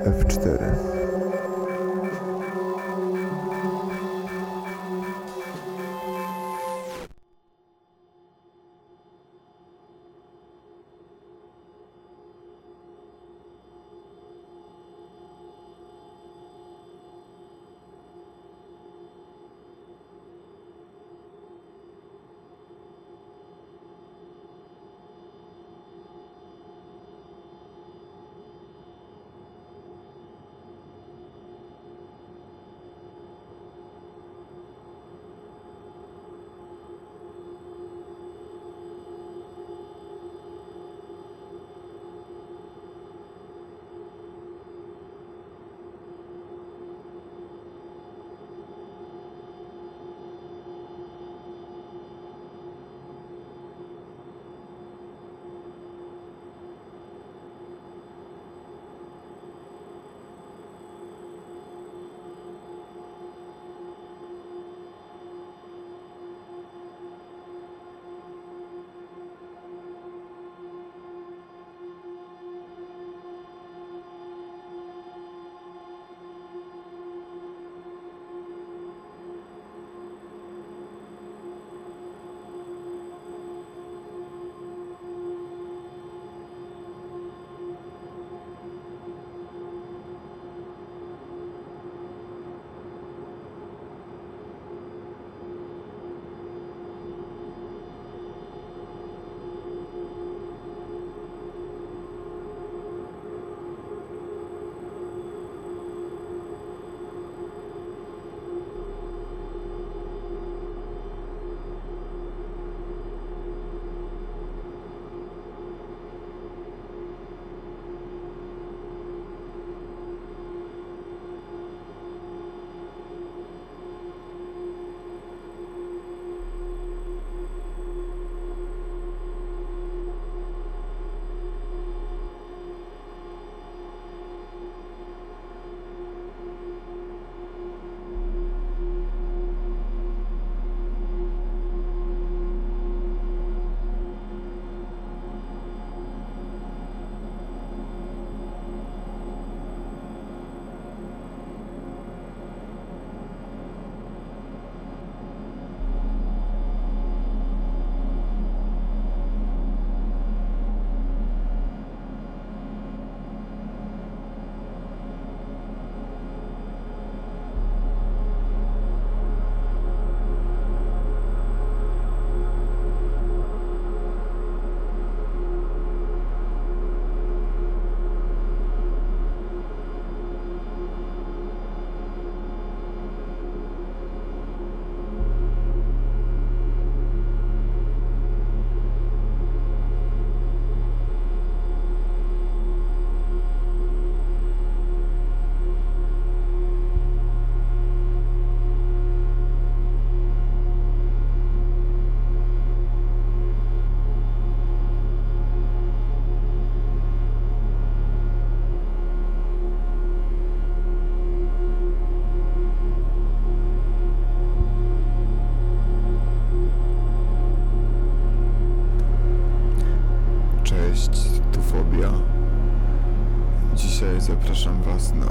F4. Dzisiaj zapraszam Was na...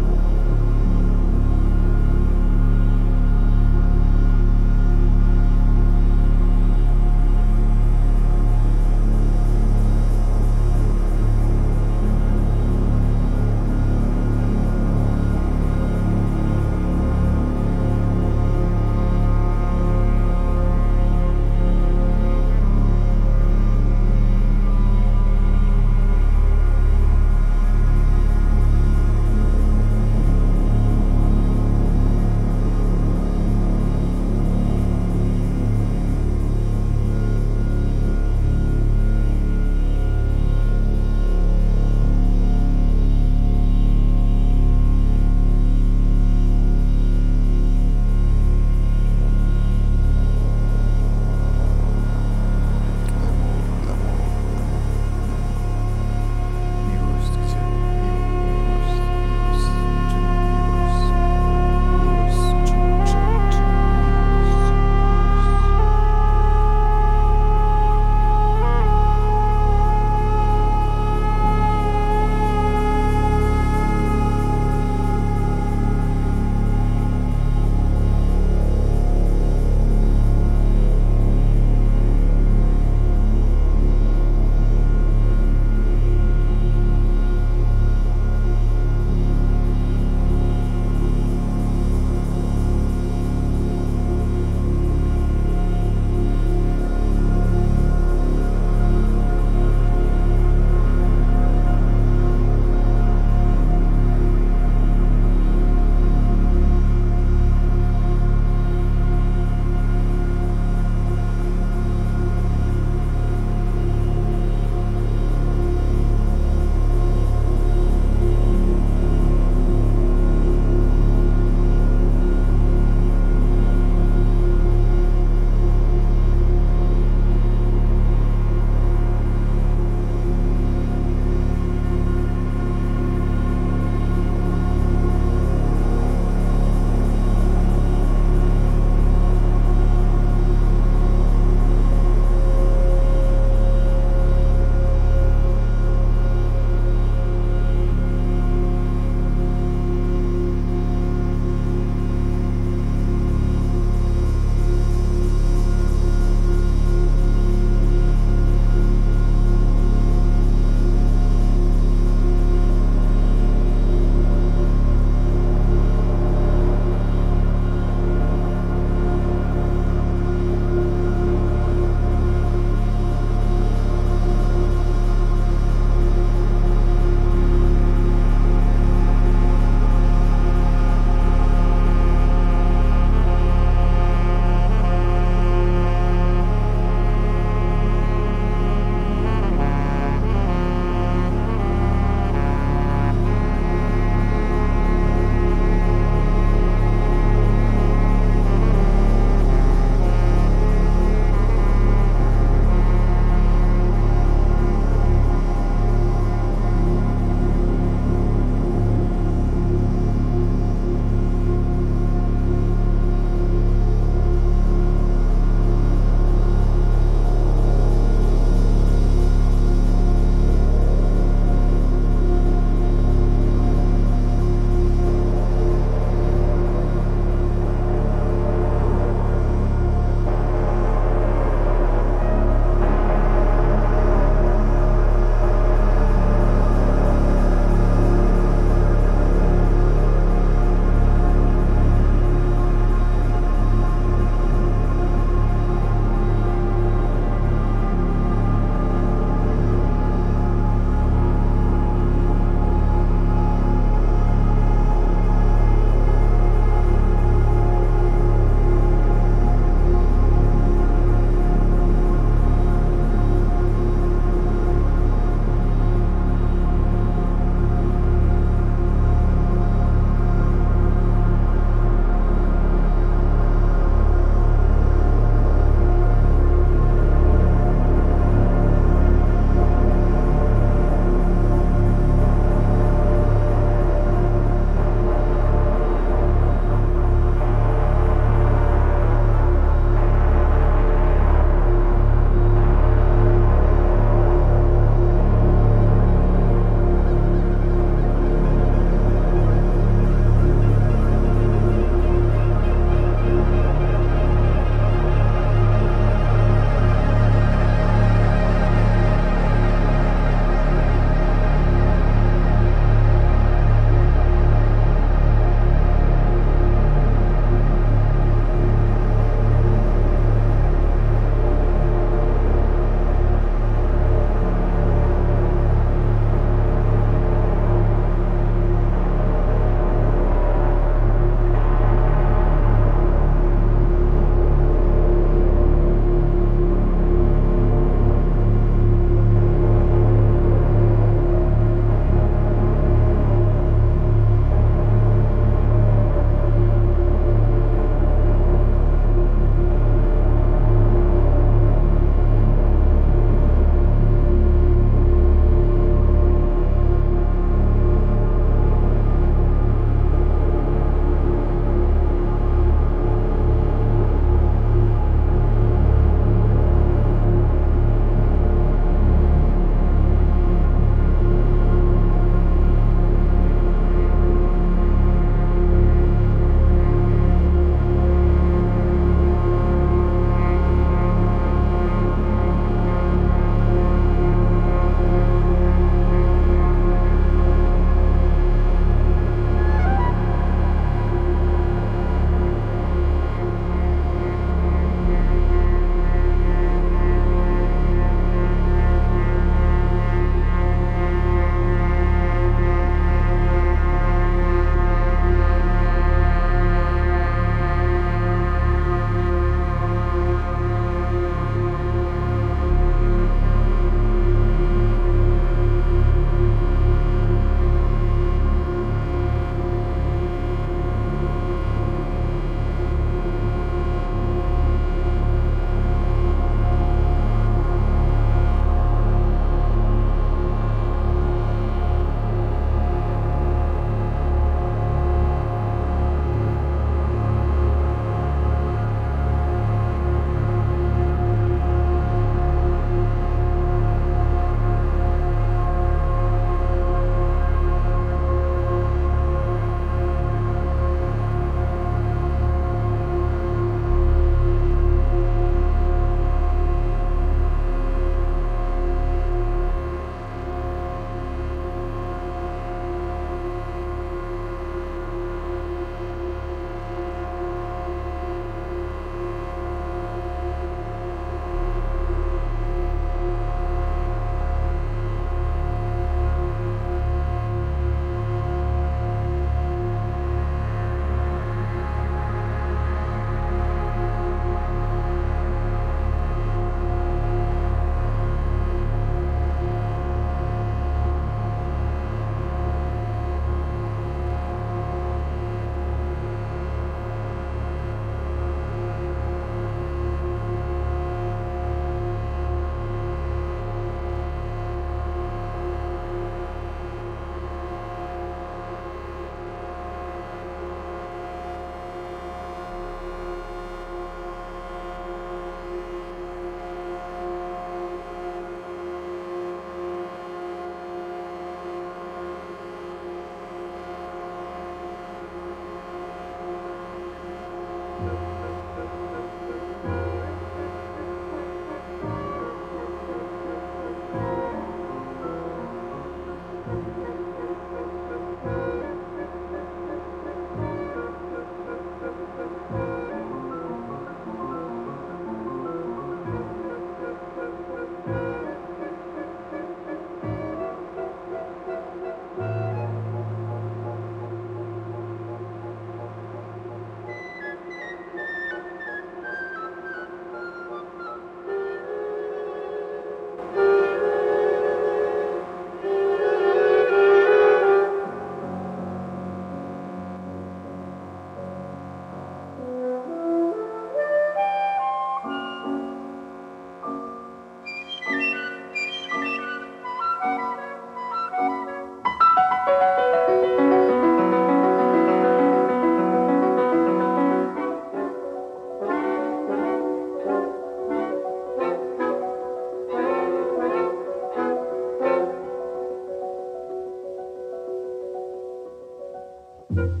Poranek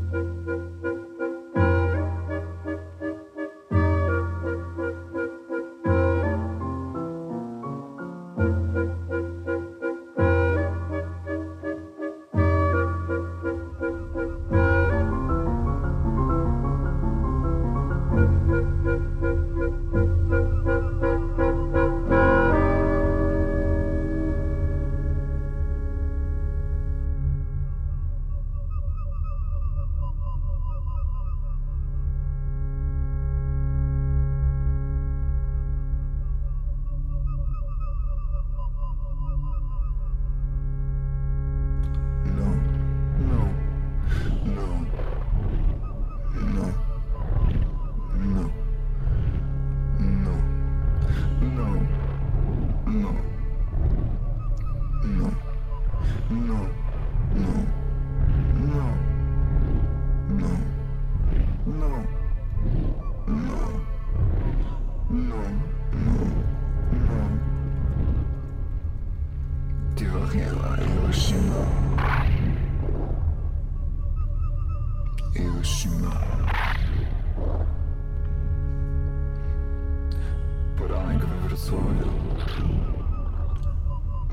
we Wrocławiu,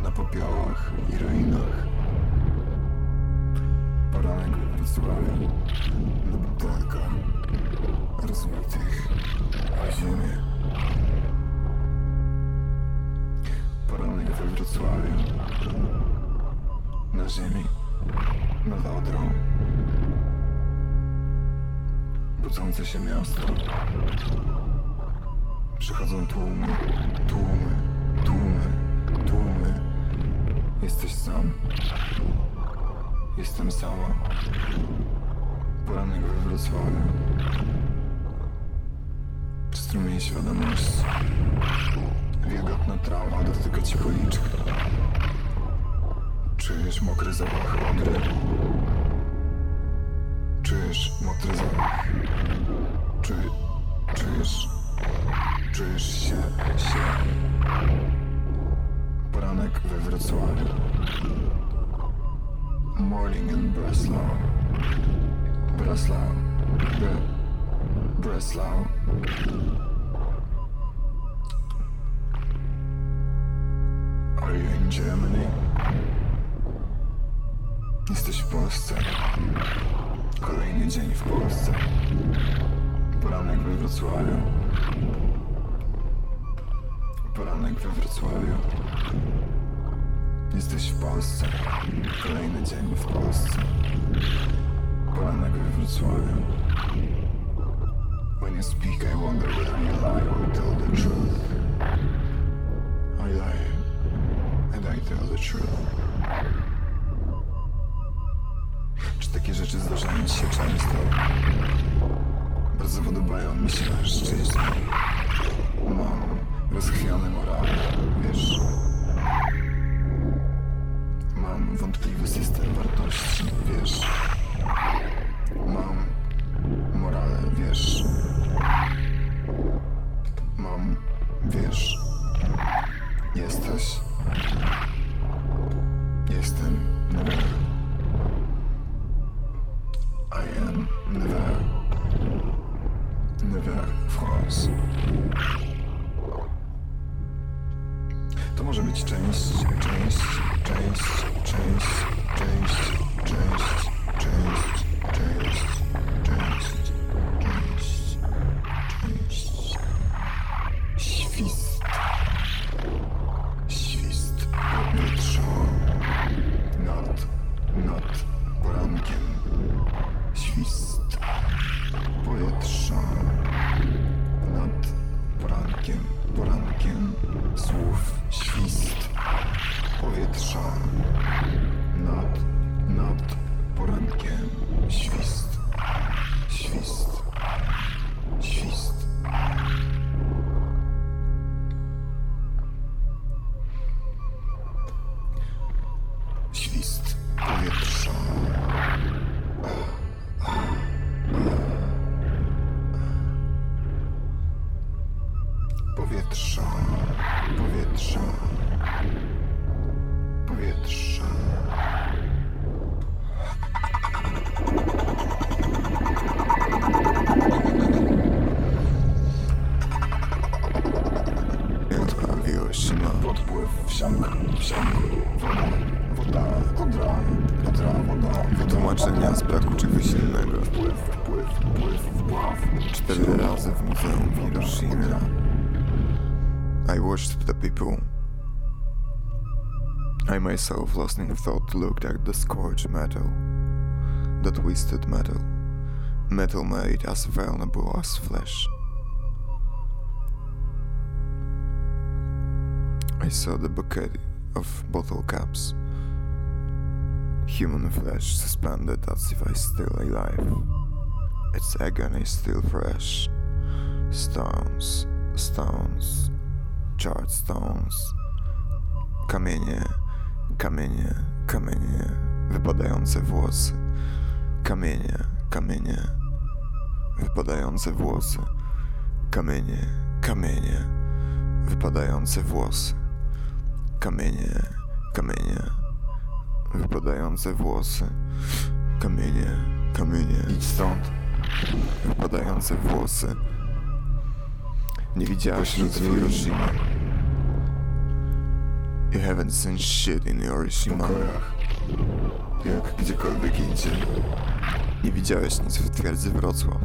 na popiołach i ruinach. Poranek we Wrocławiu, na butelkach rozbitych na ziemię. Poranek we Wrocławiu, na ziemi, nad Odrą. Budzące się miasto. Przychodzą tłumy. Jesteś sam. Jestem sama. Poranek we Wrocławiu. Strumień świadomości. Wilgotna trawa dotyka ci policzek. Czujesz mokry zapach Odry. Czujesz mokry zapach. Czujesz się. Poranek we Wrocławiu. Morning in Breslau. Breslau. Are you in Germany? Jesteś w Polsce. Kolejny dzień w Polsce. Poranek we Wrocławiu. Poranek we Wrocławiu. Jesteś w Polsce. Kolejny dzień w Polsce. Poranek we Wrocławiu. When you speak, I wonder whether you lie or tell the truth. I lie, and I tell the truth. Czy takie rzeczy zdarzają ci się często? Bardzo podobają mi się mężczyźni. Mam rozchwiane morale, wiesz. Mam wątpliwy system wartości, wiesz. Mam morale, wiesz. Mam, wiesz. Jesteś. Jestem. Never. I am. Never. Never. France. To może być część. Świst powietrza nad porankiem. Świst powietrza nad porankiem słów. Świst powietrza nad porankiem. Świst. Świst powietrza. Powietrza. podczas braku czegoś innego. 4 razy w muzeum w Hiroshimie. I watched the people. I myself, lost in thought, looked at the scorched metal, the twisted metal, metal made as vulnerable as flesh. I saw the bouquet of bottle caps, human flesh suspended as if I still alive, its agony still fresh, stones, charred stones, kamienie, wypadające włosy, kamienie, wypadające włosy, kamienie, wypadające włosy. Kamienie, wypadające włosy. Kamienie, stąd wypadające włosy. Nie widziałeś nic w Hiroshima. You haven't seen shit in Hiroshima. Jak gdziekolwiek indziej. Nie widziałeś nic w twierdzy Wrocław.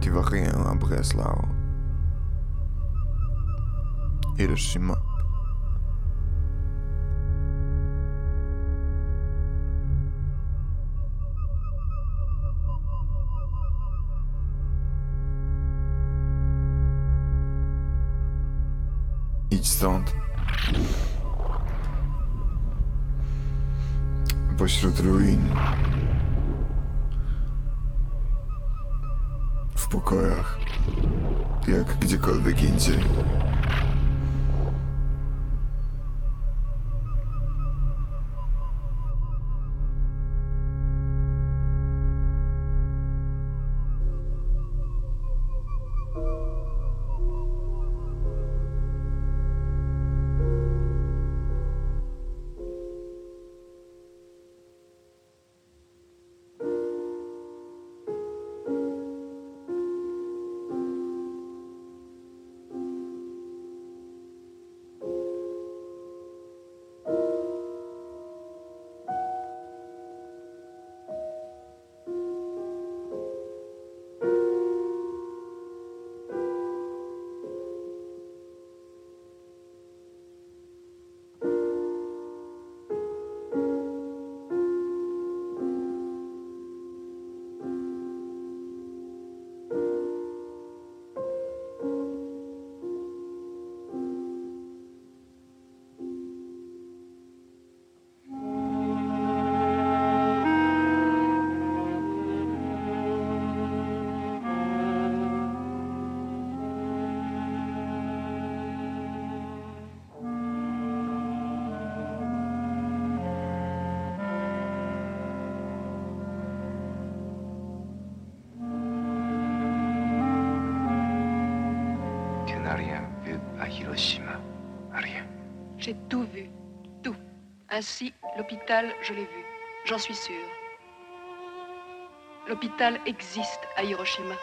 Tu vois rien à Breslau. Hiroshima. Idź stąd. Pośród ruin. W pokojach. Jak gdziekolwiek indziej. J'ai tout vu, tout. Ainsi, l'hôpital, je l'ai vu, j'en suis sûre. L'hôpital existe à Hiroshima.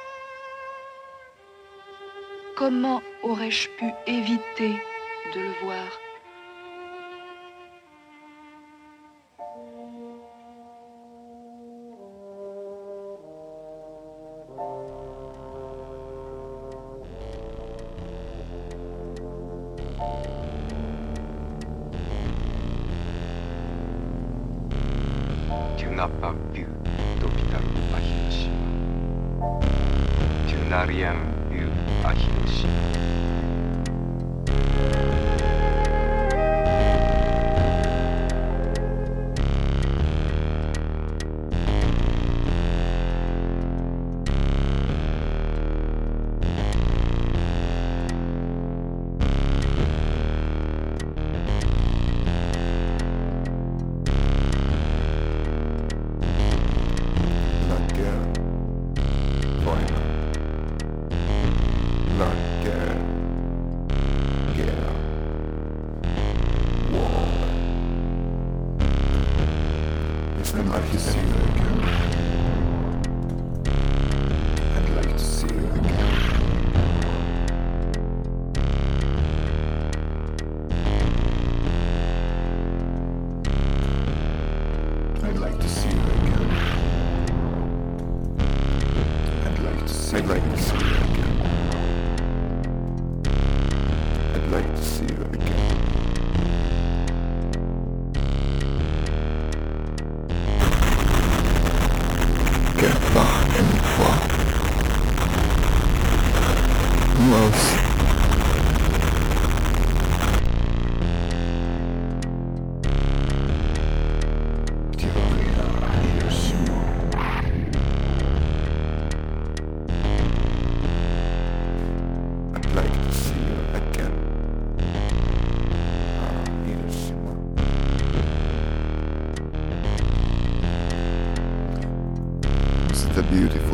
Comment aurais-je pu éviter de le voir ? Tu n'as pas vu d'hôpital à Hiroshima. Tu n'as rien vu à Hiroshima.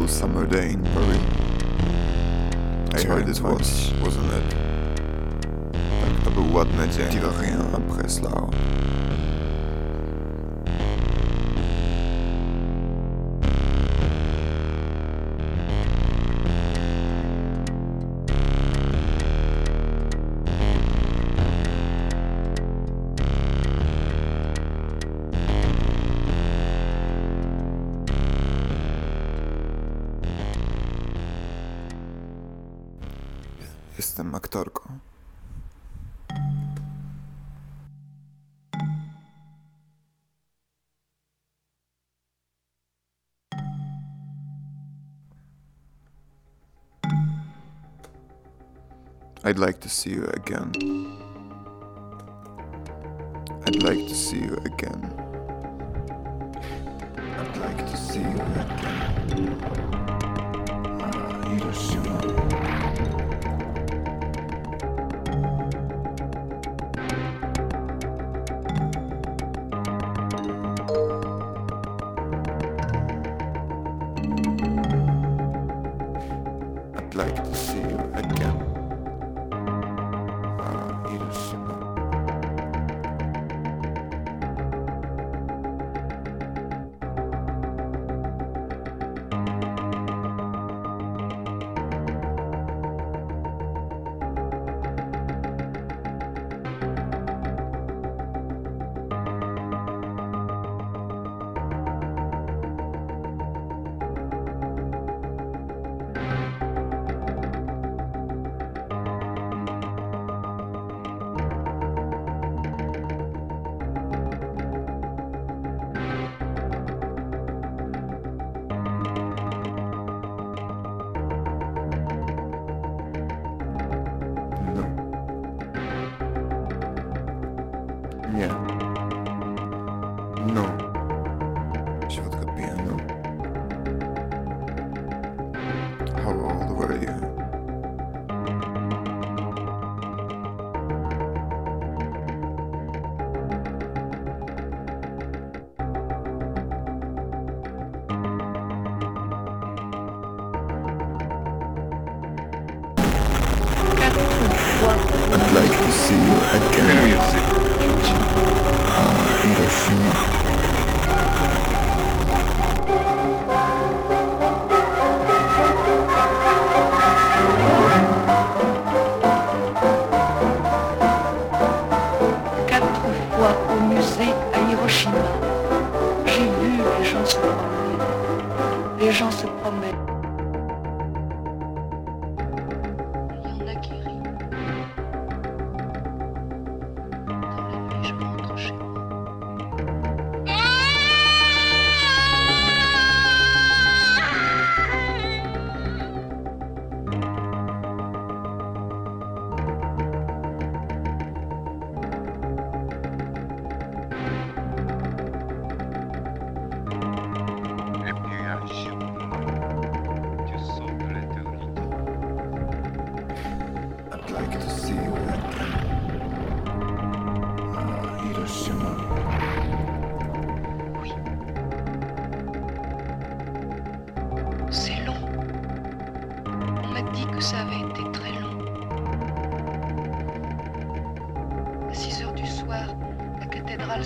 Summer day in Paris. I heard it was, wasn't it? Tak, to był ładny dzień. Hiroshima, Breslau. Jestem aktorką. I'd like to see you again. I'd like to see you again. I'd like to see you again. Hiroshima. I'd like to see you again. Hiroshima.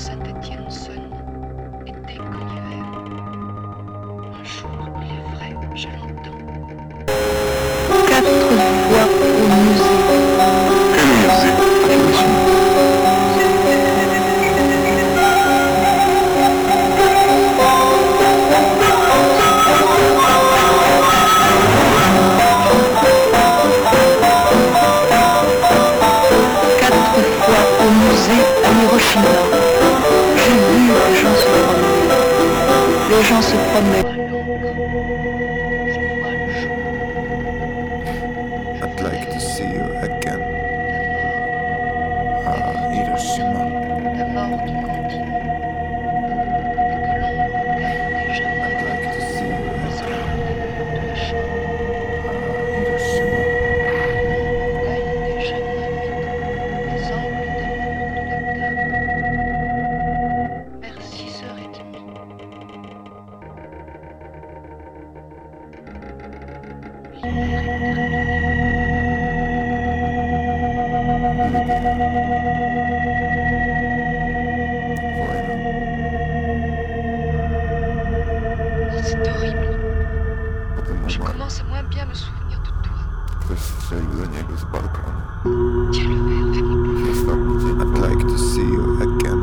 Sainte-Etienne sonne, été comme hiver. Un jour, il est vrai, je l'entends. 4 voix au musée. nos gens se promènent. I'd like to see you again. Ah, Hiroshima. I'd like to see you again.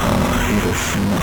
Ah, Hiroshima.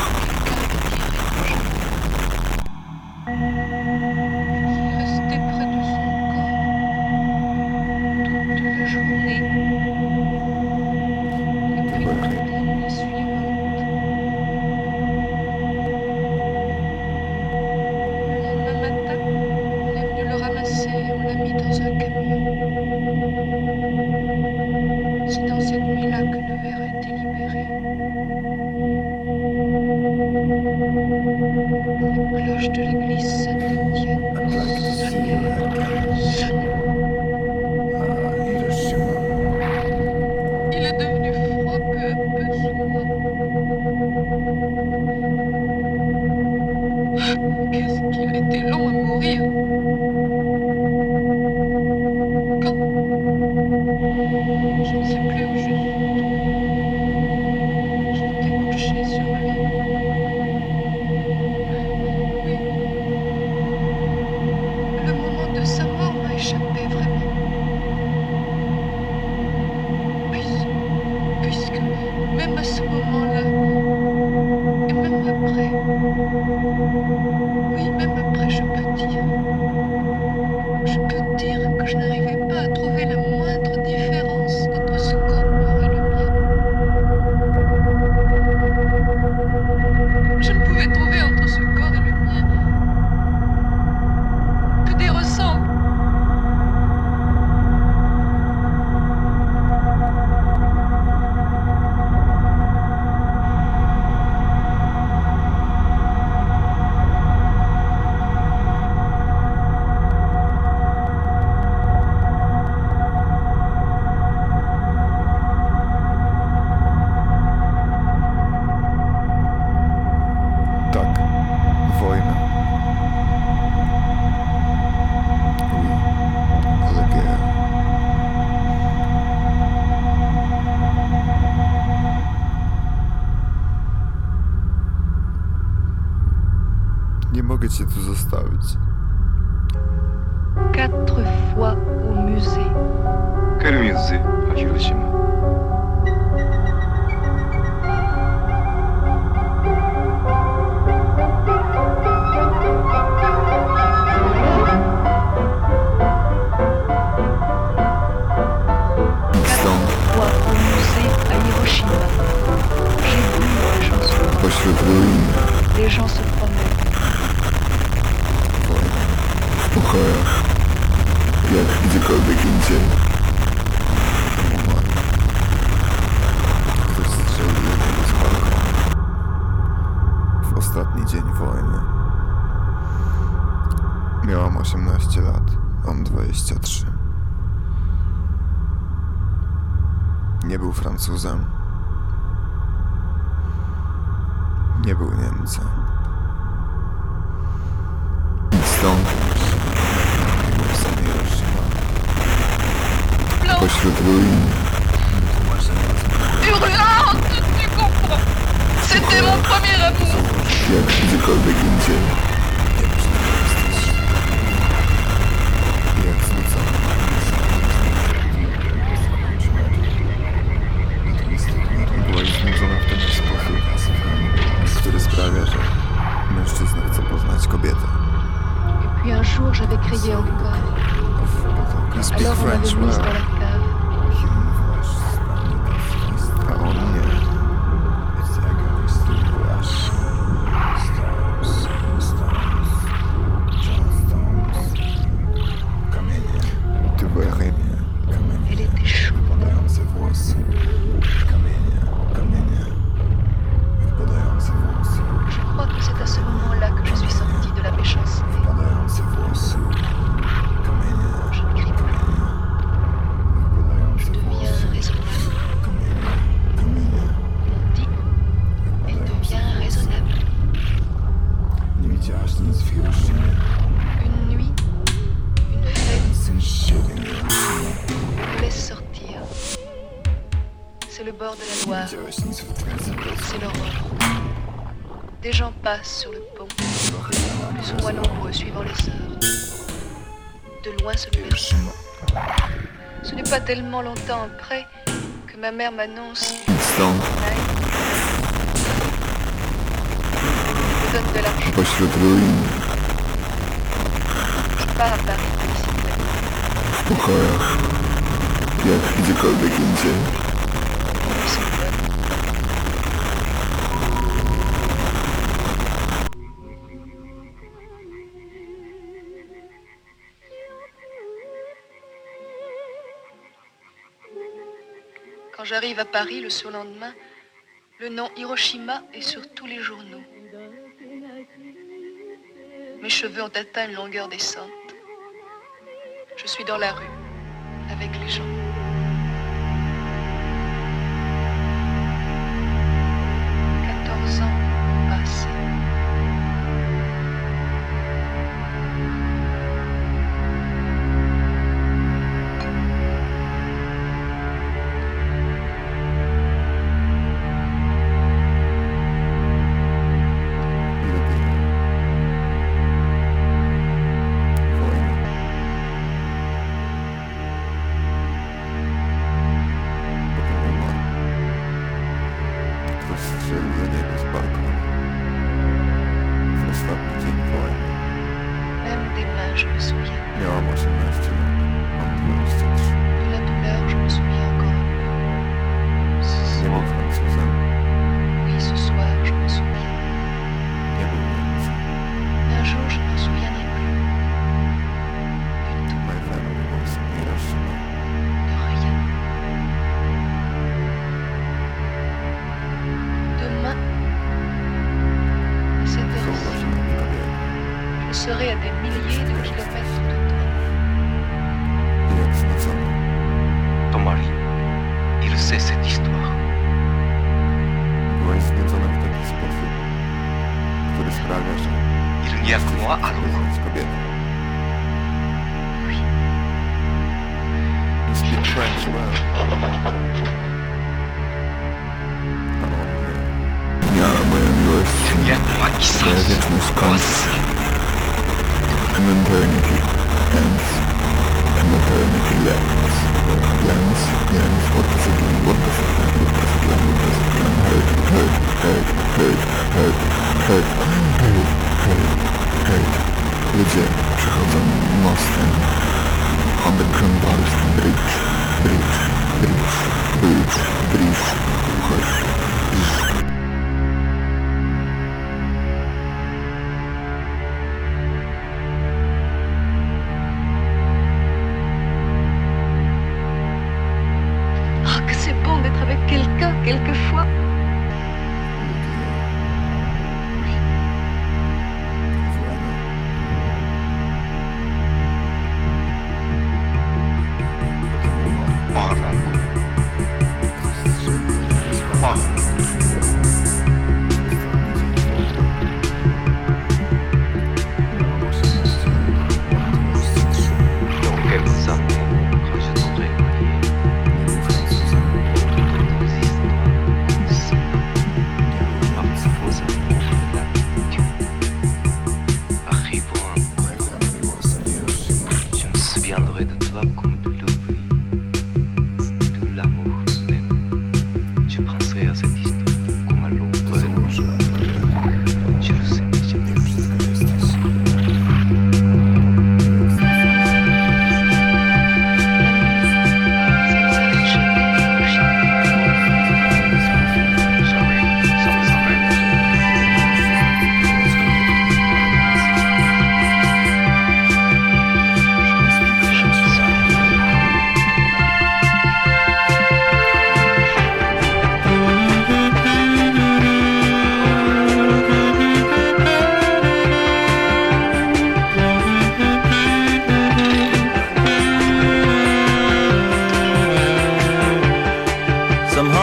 Quatre fois au musée. Quel musée à Hiroshima? Quatre fois au musée à Hiroshima. J'ai vu les gens se promènent. Jak gdziekolwiek indziej. Wystrzelił z balkonu. W ostatni dzień wojny. Miałam 18 lat, on 23. nie był Francuzem, nie był Niemcem. Stąd w Hiroszima, pośród ruin. Jak gdziekolwiek indziej. Była już znudzona w taki sposób, który sprawia, że mężczyzna chce poznać kobietę. A on nie. Des gens passent sur le pont, plus ou moins nombreux suivant les heures. De loin se lever. Ce n'est pas tellement longtemps après que ma mère m'annonce qu'elle me donne de l'argent. Je pars à Paris d'ici peu. Pourquoi ? Il y a plus de codes de Quand j'arrive à Paris le surlendemain, le nom Hiroshima est sur tous les journaux. Mes cheveux ont atteint une longueur décente. Je suis dans la rue, avec les gens.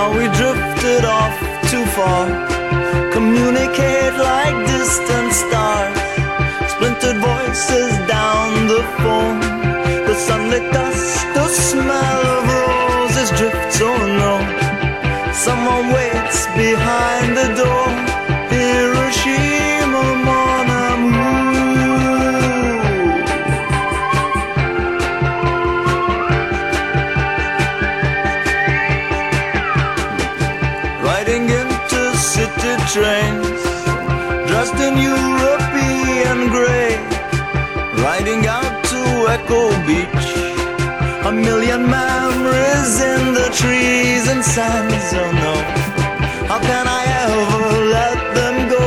now we drifted off too far. Communicate like distant stars. Splintered voices down the phone. The sunlit dust, the smell of roses drifts, oh no. Someone waits behind the door. Hiroshima, mon amour. Riding into city trains, dressed in European grey, riding out to Echo Beach. A million memories in the trees and sands, oh no. How can I ever let them go?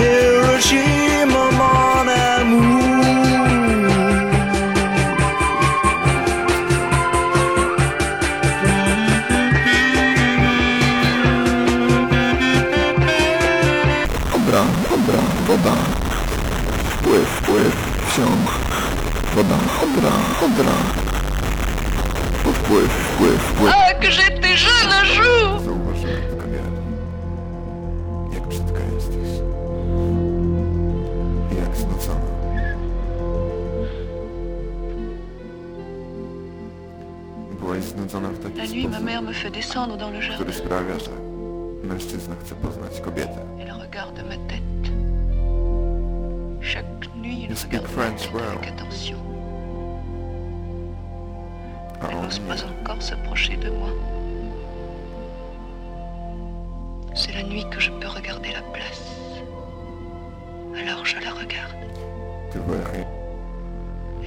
Hiroshima, mon amour. Odra, woda. Pływ, wsiąg. Woda, Odra. Wpływ. A że ty żonażu! Zauważyłem w kawiarni, jak brzydka jesteś. Jak znudzona. Byłaś znudzona w taki sposób, który sprawia, że mężczyzna chce poznać kobietę. You speak French well. Elle n'ose pas encore s'approcher de moi. C'est la nuit que je peux regarder la place. Alors je la regarde. Elle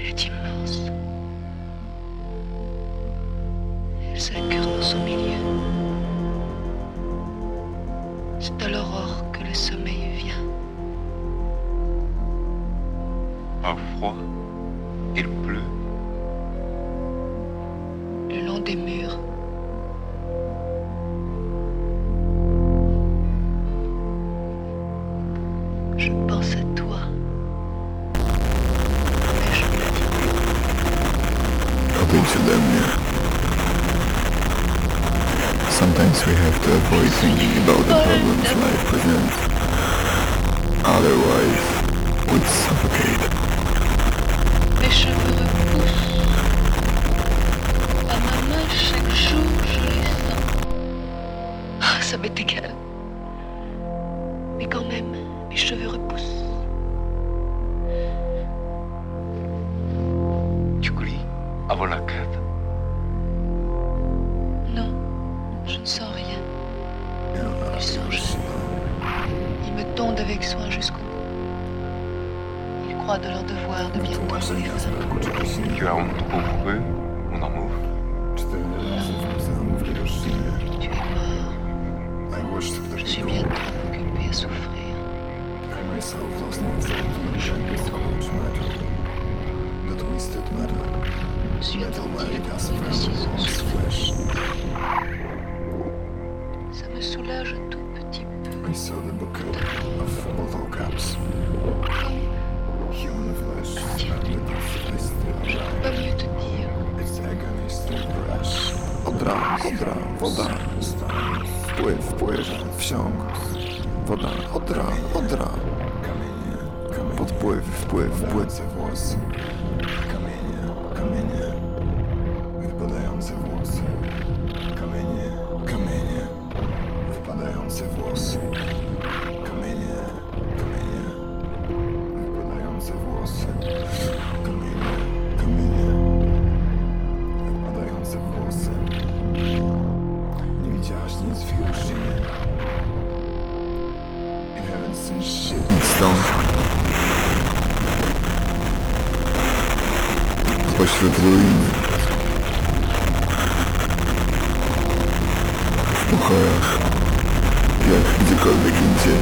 est immense. Elle s'incurve au milieu. C'est à l'aurore que le sommeil vient. Au froid, il pleut. Le long des murs. Je pense à toi. Mais je ne dis plus. Odejdź ode mnie. Sometimes we have to avoid thinking about the problems life presents. Otherwise, we'd suffocate. Mes cheveux repoussent. Chaque jour, je les sens. Ah, ça m'est égal. Mais quand même, mes cheveux repoussent. Tu coulis avant la quête. Non, je ne sens rien. Ils songent. Ils me tondent avec soin jusqu'au bout. Ils croient de leur devoir de bien tondre les femmes. Tu as honte pour eux, mon amour. Tu es mort. Je suis bien trop occupée à souffrir. Je suis attentive dans ces décisions soufflantes. Ça me soulage un tout petit peu. Je ne peux pas mieux te dire. Odra, woda. Wpływ, wsiąg. Woda, odra. Podpływ, wpływ. Włosy. Kamienie. Wypadające włosy. Kamienie. Wypadające włosy. Kamienie. Wypadające włosy. Kamienie. Włosy. Nie widziałaś nic w Hiroshimie. You haven't seen shit. Stąd. Pośród ruin. W pokojach. Jak gdziekolwiek indziej.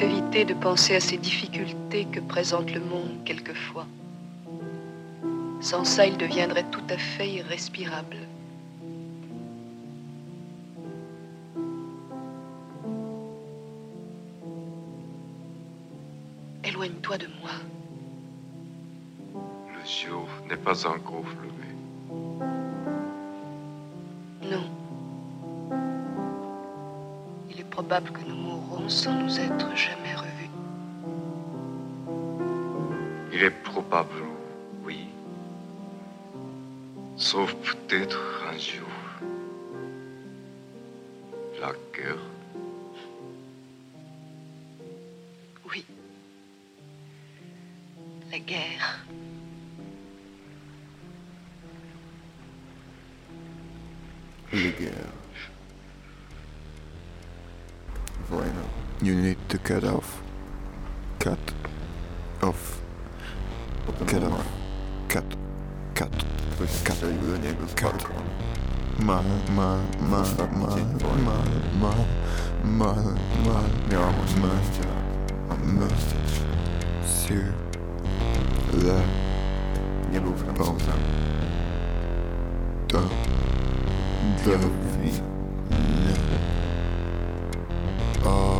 peut éviter de penser à ces difficultés que présente le monde quelquefois. Sans ça, il deviendrait tout à fait irrespirable. Éloigne-toi de moi. Le jour n'est pas encore levé. Non. Il est probable que nous mourrons sans nous être jamais revus. Il est probable, oui. Sauf peut-être un jour. La guerre. Oui. La guerre. La guerre. Bueno, you need to cut off. Cut. Off. Cut off. Cut. Cut. Cut. Cut. Miałam 18 lat. Sir. Le. Nie był Francuzem. To. Do widzenia. O.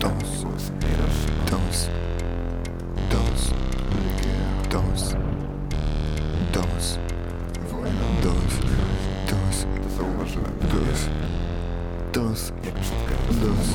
Dons. Dons. Dons. Dons. Dons. Wojna. Dons. Dons. Zauważyłem. Dons. Dons. Dons.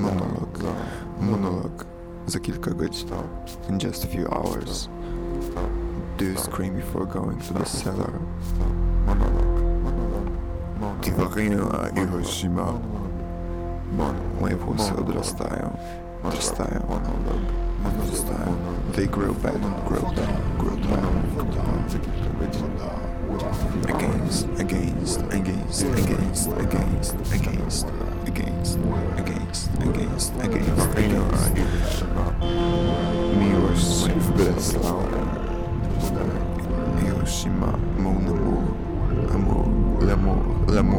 Monologue. Za kilka godzin. In just a few hours. Do you scream before going to the cellar? Tiwaryna i Hiroshima. Moje włosy odrastają. They grow back. Against. Miłość w Breslau. Hiroshima, mon l'amour.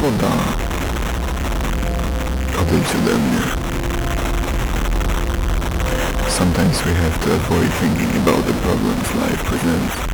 Woda. Odejdź ode mnie. Sometimes we have to avoid thinking about the problems life presents.